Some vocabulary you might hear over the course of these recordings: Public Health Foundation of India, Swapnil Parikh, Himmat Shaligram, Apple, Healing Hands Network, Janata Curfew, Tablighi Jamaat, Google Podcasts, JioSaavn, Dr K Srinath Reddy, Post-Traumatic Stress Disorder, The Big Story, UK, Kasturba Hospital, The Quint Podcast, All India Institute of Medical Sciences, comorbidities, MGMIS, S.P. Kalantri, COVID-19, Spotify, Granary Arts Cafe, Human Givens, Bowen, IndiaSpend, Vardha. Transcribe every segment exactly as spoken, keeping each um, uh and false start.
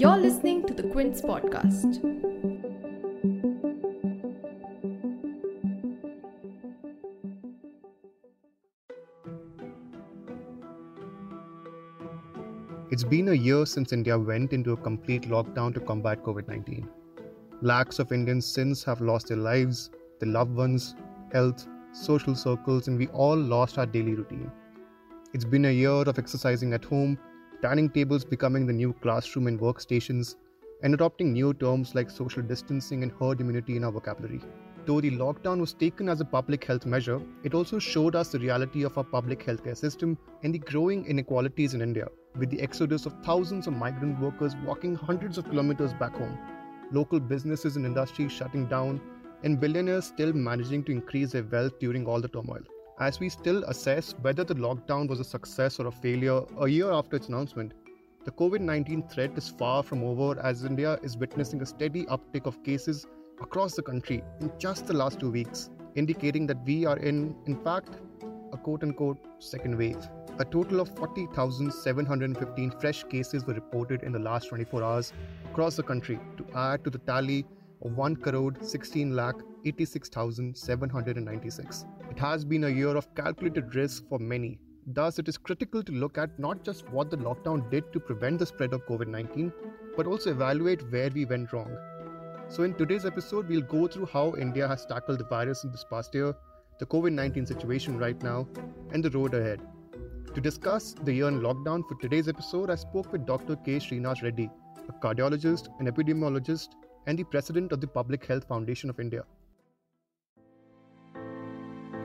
You're listening to The Quint Podcast. It's been a year since India went into a complete lockdown to combat covid nineteen. Lakhs of Indians since have lost their lives, their loved ones, health, social circles, and we all lost our daily routine. It's been a year of exercising at home, dining tables becoming the new classroom and workstations, and adopting new terms like social distancing and herd immunity in our vocabulary. Though the lockdown was taken as a public health measure, it also showed us the reality of our public healthcare system and the growing inequalities in India, with the exodus of thousands of migrant workers walking hundreds of kilometers back home, local businesses and industries shutting down, and billionaires still managing to increase their wealth during all the turmoil. As we still assess whether the lockdown was a success or a failure a year after its announcement, the covid nineteen threat is far from over, as India is witnessing a steady uptick of cases across the country in just the last two weeks, indicating that we are in, in fact, a quote-unquote second wave. A total of forty thousand seven hundred fifteen fresh cases were reported in the last twenty-four hours across the country, to add to the tally of one crore sixteen lakh eighty-six thousand seven hundred ninety-six. It has been a year of calculated risk for many. Thus, it is critical to look at not just what the lockdown did to prevent the spread of covid nineteen, but also evaluate where we went wrong. So in today's episode, we'll go through how India has tackled the virus in this past year, the covid nineteen situation right now, and the road ahead. To discuss the year in lockdown, for today's episode, I spoke with Doctor K Srinath Reddy, a cardiologist, an epidemiologist, and the president of the Public Health Foundation of India.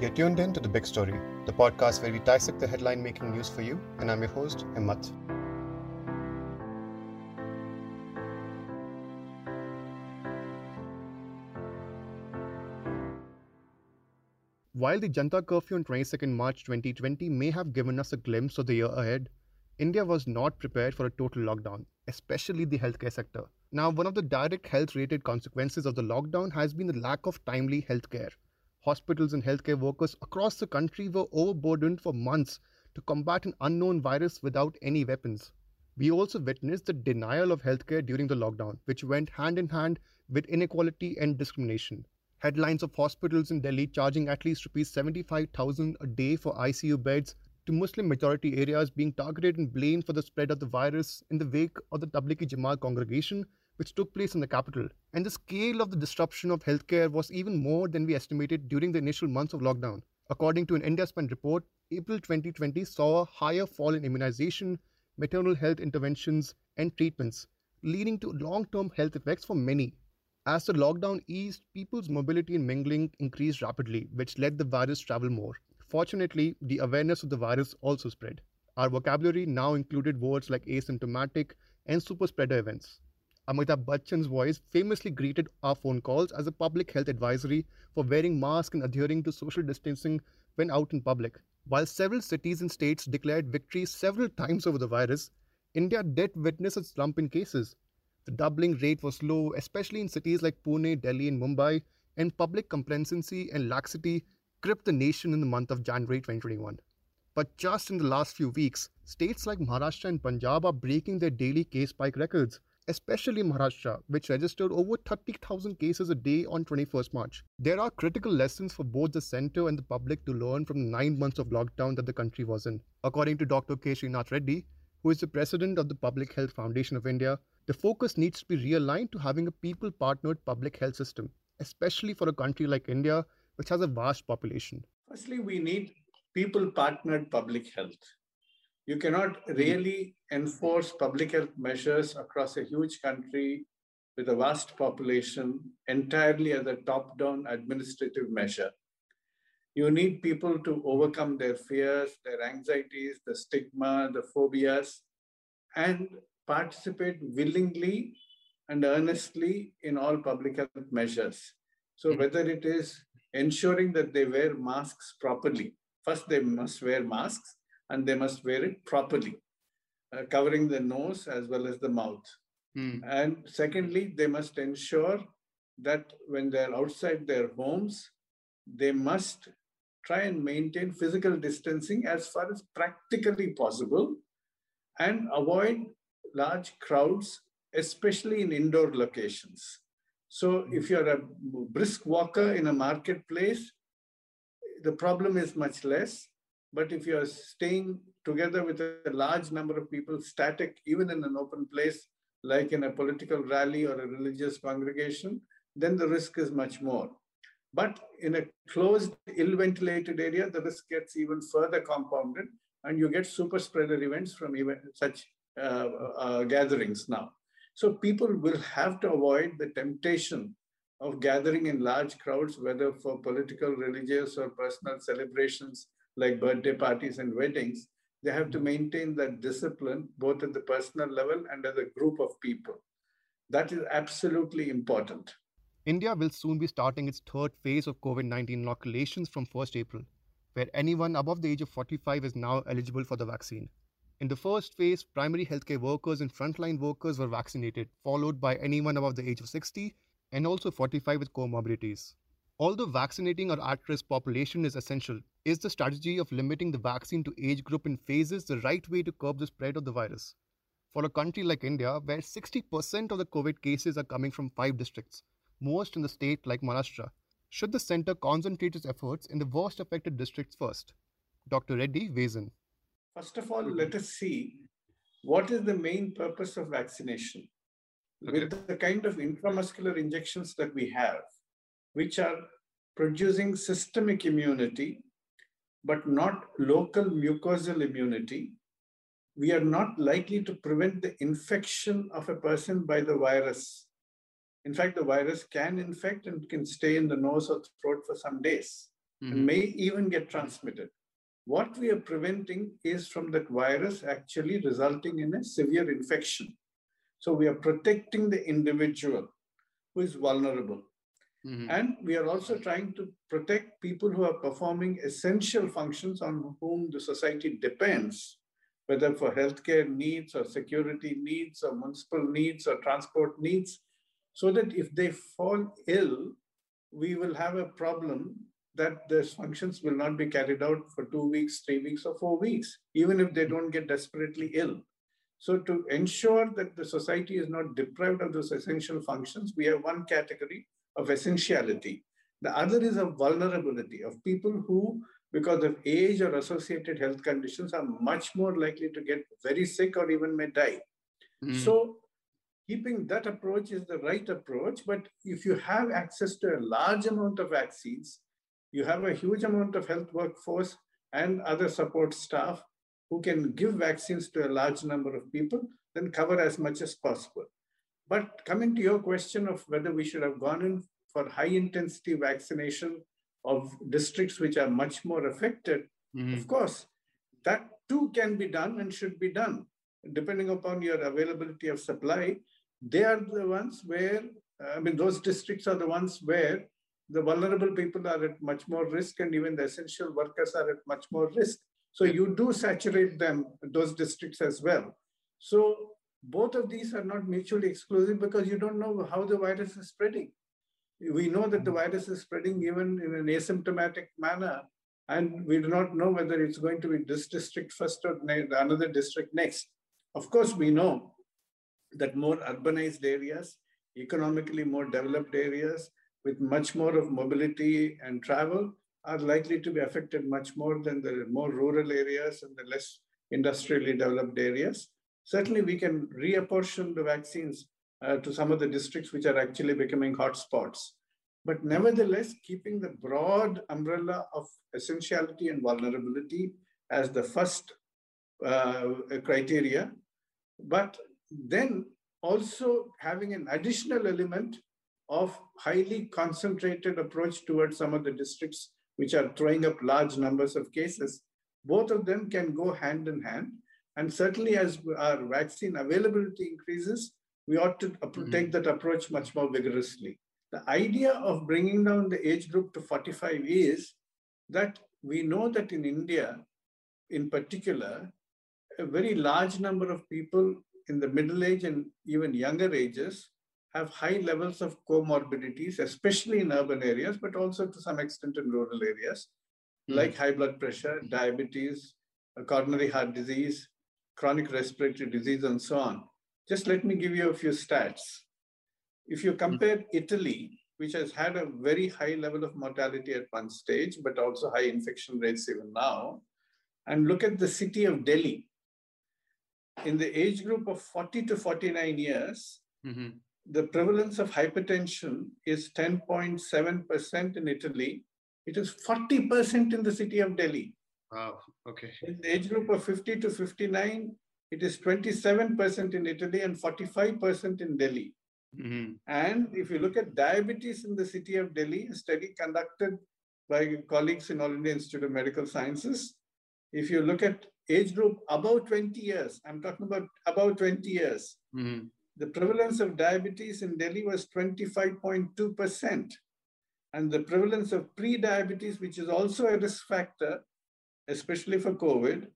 You're tuned in to The Big Story, the podcast where we dissect the headline-making news for you, and I'm your host, Himmat. While the Janata Curfew on twenty-second March twenty twenty may have given us a glimpse of the year ahead, India was not prepared for a total lockdown, especially the healthcare sector. Now, one of the direct health-related consequences of the lockdown has been the lack of timely healthcare. Hospitals and healthcare workers across the country were overburdened for months to combat an unknown virus without any weapons. We also witnessed the denial of healthcare during the lockdown, which went hand in hand with inequality and discrimination. Headlines of hospitals in Delhi charging at least seventy-five thousand rupees a day for I C U beds, to Muslim-majority areas being targeted and blamed for the spread of the virus in the wake of the Tablighi Jamaat congregation, which took place in the capital. And the scale of the disruption of healthcare was even more than we estimated during the initial months of lockdown. According to an IndiaSpend report, April twenty twenty saw a higher fall in immunization, maternal health interventions, and treatments, leading to long-term health effects for many. As the lockdown eased, people's mobility and mingling increased rapidly, which let the virus travel more. Fortunately, the awareness of the virus also spread. Our vocabulary now included words like asymptomatic and super spreader events. Amitabh Bachchan's voice famously greeted our phone calls as a public health advisory for wearing masks and adhering to social distancing when out in public. While several cities and states declared victory several times over the virus, India did witness a slump in cases. The doubling rate was low, especially in cities like Pune, Delhi, and Mumbai, and public complacency and laxity gripped the nation in the month of January twenty twenty-one. But just in the last few weeks, states like Maharashtra and Punjab are breaking their daily case spike records, especially Maharashtra, which registered over thirty thousand cases a day on twenty-first March. There are critical lessons for both the centre and the public to learn from the nine months of lockdown that the country was in. According to Doctor K Srinath Reddy, who is the president of the Public Health Foundation of India, the focus needs to be realigned to having a people-partnered public health system, especially for a country like India, which has a vast population. Firstly, we need people-partnered public health. You cannot really enforce public health measures across a huge country with a vast population entirely as a top-down administrative measure. You need people to overcome their fears, their anxieties, the stigma, the phobias, and participate willingly and earnestly in all public health measures. So whether it is ensuring that they wear masks properly, first they must wear masks, and they must wear it properly, uh, covering the nose as well as the mouth. Mm. And secondly, they must ensure that when they're outside their homes, they must try and maintain physical distancing as far as practically possible, and avoid large crowds, especially in indoor locations. So if you're a brisk walker in a marketplace, the problem is much less. But if you're staying together with a large number of people static, even in an open place, like in a political rally or a religious congregation, then the risk is much more. But in a closed, ill-ventilated area, the risk gets even further compounded, and you get super spreader events from even such uh, uh, gatherings now. So people will have to avoid the temptation of gathering in large crowds, whether for political, religious, or personal celebrations like birthday parties and weddings. They have to maintain that discipline, both at the personal level and as a group of people. That is absolutely important. India will soon be starting its third phase of COVID nineteen inoculations from first April, where anyone above the age of forty-five is now eligible for the vaccine. In the first phase, primary healthcare workers and frontline workers were vaccinated, followed by anyone above the age of sixty and also forty-five with comorbidities. Although vaccinating our at-risk population is essential, is the strategy of limiting the vaccine to age group in phases the right way to curb the spread of the virus? For a country like India, where sixty percent of the COVID cases are coming from five districts, most in the state like Maharashtra, should the centre concentrate its efforts in the worst affected districts first? Doctor Reddy weighs in. First of all, let us see what is the main purpose of vaccination. Okay. With the kind of intramuscular injections that we have, which are producing systemic immunity, but not local mucosal immunity, we are not likely to prevent the infection of a person by the virus. In fact, the virus can infect and can stay in the nose or throat for some days, mm-hmm. and may even get transmitted. What we are preventing is from that virus actually resulting in a severe infection. So we are protecting the individual who is vulnerable. Mm-hmm. And we are also trying to protect people who are performing essential functions on whom the society depends, whether for healthcare needs or security needs or municipal needs or transport needs, so that if they fall ill, we will have a problem that those functions will not be carried out for two weeks, three weeks, or four weeks, even if they don't get desperately ill. So to ensure that the society is not deprived of those essential functions, we have one category of essentiality. The other is of vulnerability, of people who, because of age or associated health conditions, are much more likely to get very sick or even may die. Mm. So keeping that approach is the right approach. But if you have access to a large amount of vaccines, you have a huge amount of health workforce and other support staff who can give vaccines to a large number of people, then cover as much as possible. But coming to your question of whether we should have gone in for high-intensity vaccination of districts which are much more affected, mm-hmm. of course, that too can be done and should be done, depending upon your availability of supply. They are the ones where, I mean, those districts are the ones where the vulnerable people are at much more risk, and even the essential workers are at much more risk. So you do saturate them, those districts as well. So both of these are not mutually exclusive, because you don't know how the virus is spreading. We know that the virus is spreading even in an asymptomatic manner, and we do not know whether it's going to be this district first or another district next. Of course, we know that more urbanized areas, economically more developed areas, with much more of mobility and travel, are likely to be affected much more than the more rural areas and the less industrially developed areas. Certainly, we can reapportion the vaccines uh, to some of the districts which are actually becoming hotspots. But nevertheless, keeping the broad umbrella of essentiality and vulnerability as the first uh, criteria, but then also having an additional element of highly concentrated approach towards some of the districts which are throwing up large numbers of cases. Both of them can go hand in hand. And certainly as our vaccine availability increases, we ought to mm-hmm. take that approach much more vigorously. The idea of bringing down the age group to forty-five is that we know that in India, in particular, a very large number of people in the middle age and even younger ages have high levels of comorbidities, especially in urban areas, but also to some extent in rural areas, mm-hmm. like high blood pressure, diabetes, coronary heart disease, chronic respiratory disease and so on. Just let me give you a few stats. If you compare Italy, which has had a very high level of mortality at one stage, but also high infection rates even now, and look at the city of Delhi, in the age group of forty to forty-nine years, mm-hmm. the prevalence of hypertension is ten point seven percent in Italy. It is forty percent in the city of Delhi. Wow, okay. In the age group of fifty to fifty-nine, it is twenty-seven percent in Italy and forty-five percent in Delhi. Mm-hmm. And if you look at diabetes in the city of Delhi, a study conducted by colleagues in All India Institute of Medical Sciences, if you look at age group above twenty years, I'm talking about above twenty years, mm-hmm. the prevalence of diabetes in Delhi was twenty-five point two percent. And the prevalence of pre-diabetes, which is also a risk factor, especially for COVID,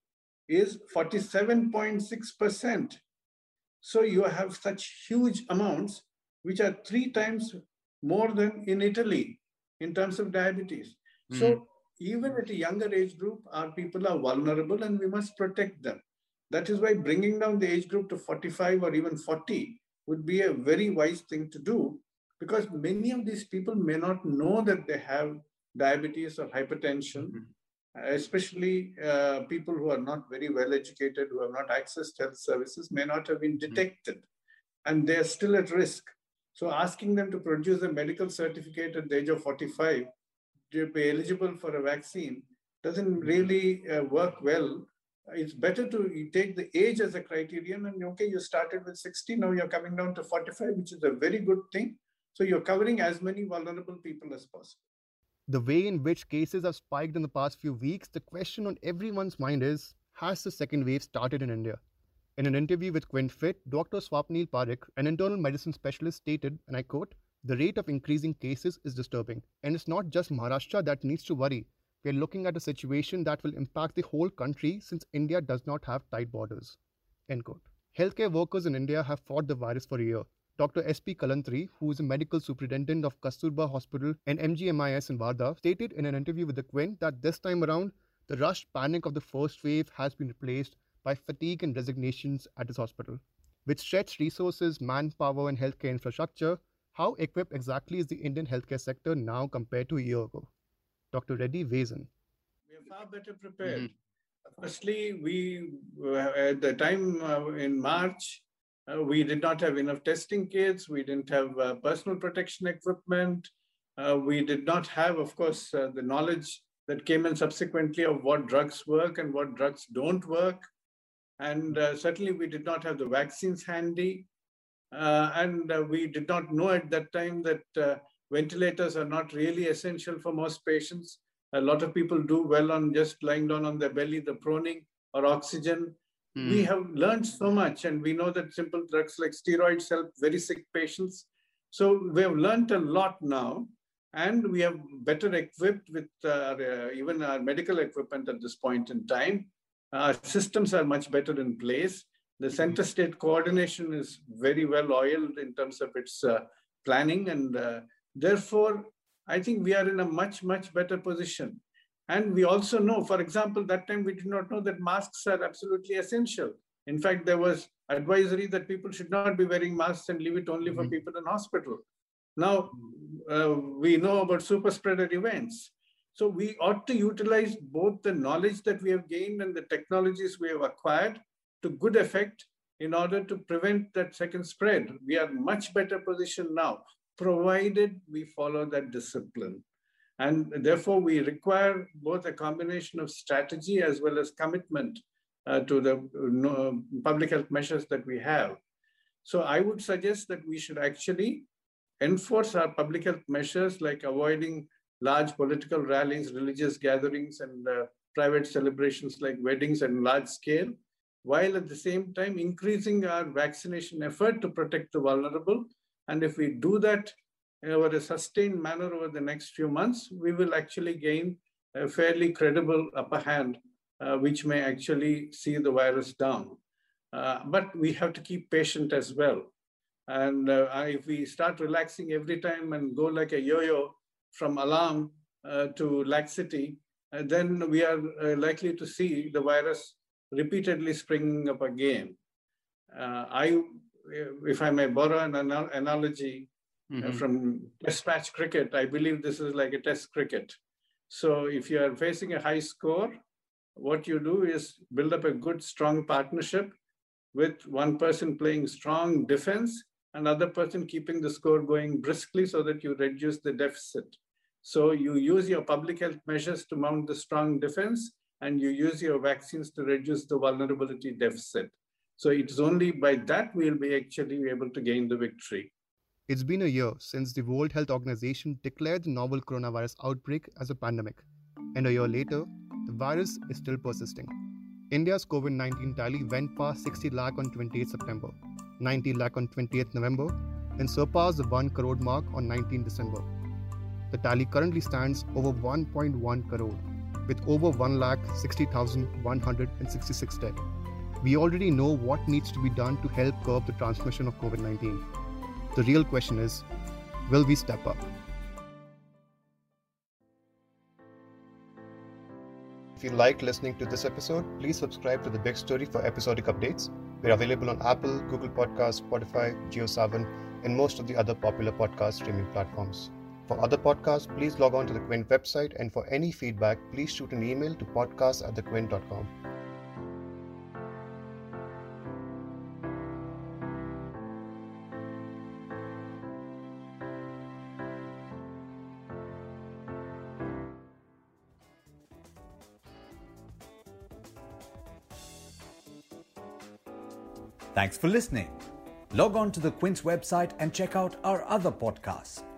is forty-seven point six percent. So you have such huge amounts, which are three times more than in Italy in terms of diabetes. Mm-hmm. So even at a younger age group, our people are vulnerable and we must protect them. That is why bringing down the age group to forty-five or even forty would be a very wise thing to do, because many of these people may not know that they have diabetes or hypertension, mm-hmm. especially uh, people who are not very well educated, who have not accessed health services, may not have been detected, mm-hmm. and they're still at risk. So asking them to produce a medical certificate at the age of forty-five to be eligible for a vaccine doesn't really uh, work well. It's better to take the age as a criterion, and okay, you started with sixty, now you're coming down to forty-five, which is a very good thing. So you're covering as many vulnerable people as possible. The way in which cases have spiked in the past few weeks, the question on everyone's mind is, has the second wave started in India? In an interview with Quint Fit, Doctor Swapnil Parikh, an internal medicine specialist, stated, and I quote, "The rate of increasing cases is disturbing. And it's not just Maharashtra that needs to worry. We're looking at a situation that will impact the whole country since India does not have tight borders." End quote. Healthcare workers in India have fought the virus for a year. Doctor S P Kalantri, who is a medical superintendent of Kasturba Hospital and M G M I S in Vardha, stated in an interview with The Quint that this time around, the rushed panic of the first wave has been replaced by fatigue and resignations at his hospital. With stretched resources, manpower and healthcare infrastructure, how equipped exactly is the Indian healthcare sector now compared to a year ago? Doctor Reddy weighs in. We are far better prepared. Mm-hmm. Firstly, we, at the time uh, in March, Uh, we did not have enough testing kits. We didn't have uh, personal protection equipment. Uh, we did not have, of course, uh, the knowledge that came in subsequently of what drugs work and what drugs don't work. And uh, certainly we did not have the vaccines handy. Uh, and uh, we did not know at that time that uh, ventilators are not really essential for most patients. A lot of people do well on just lying down on their belly, the proning or oxygen. Mm. We have learned so much, and we know that simple drugs like steroids help very sick patients. So we have learned a lot now, and we are better equipped with our, uh, even our medical equipment at this point in time. Our systems are much better in place. The center-state coordination is very well oiled in terms of its uh, planning, and uh, therefore, I think we are in a much, much better position. And we also know, for example, that time we did not know that masks are absolutely essential. In fact, there was advisory that people should not be wearing masks and leave it only for mm-hmm. people in hospital. Now, uh, we know about super spreader events. So we ought to utilize both the knowledge that we have gained and the technologies we have acquired to good effect in order to prevent that second spread. We are much better positioned now, provided we follow that discipline. And therefore, we require both a combination of strategy as well as commitment uh, to the uh, public health measures that we have. So I would suggest that we should actually enforce our public health measures, like avoiding large political rallies, religious gatherings, and uh, private celebrations like weddings and large scale, while at the same time increasing our vaccination effort to protect the vulnerable. And if we do that over a sustained manner over the next few months, we will actually gain a fairly credible upper hand, uh, which may actually see the virus down. Uh, but we have to keep patient as well. And uh, if we start relaxing every time and go like a yo-yo from alarm uh, to laxity, uh, then we are uh, likely to see the virus repeatedly springing up again. Uh, I, if I may borrow an analogy mm-hmm. uh, from test match cricket, I believe this is like a test cricket. So if you are facing a high score, what you do is build up a good, strong partnership with one person playing strong defense, another person keeping the score going briskly so that you reduce the deficit. So you use your public health measures to mount the strong defense, and you use your vaccines to reduce the vulnerability deficit. So it's only by that we'll be actually able to gain the victory. It's been a year since the World Health Organization declared the novel coronavirus outbreak as a pandemic. And a year later, the virus is still persisting. India's COVID nineteen tally went past sixty lakh on the twenty-eighth of September, ninety lakh on the twenty-eighth of November, and surpassed the one crore mark on the nineteenth of December. The tally currently stands over one point one crore, with over one lakh sixty thousand one hundred sixty-six dead. We already know what needs to be done to help curb the transmission of COVID nineteen. The real question is, will we step up? If you liked listening to this episode, please subscribe to The Big Story for episodic updates. We're available on Apple, Google Podcasts, Spotify, JioSaavn, and most of the other popular podcast streaming platforms. For other podcasts, please log on to the Quint website, and for any feedback, please shoot an email to podcast at the quint dot com. Thanks for listening. Log on to the Quint's website and check out our other podcasts.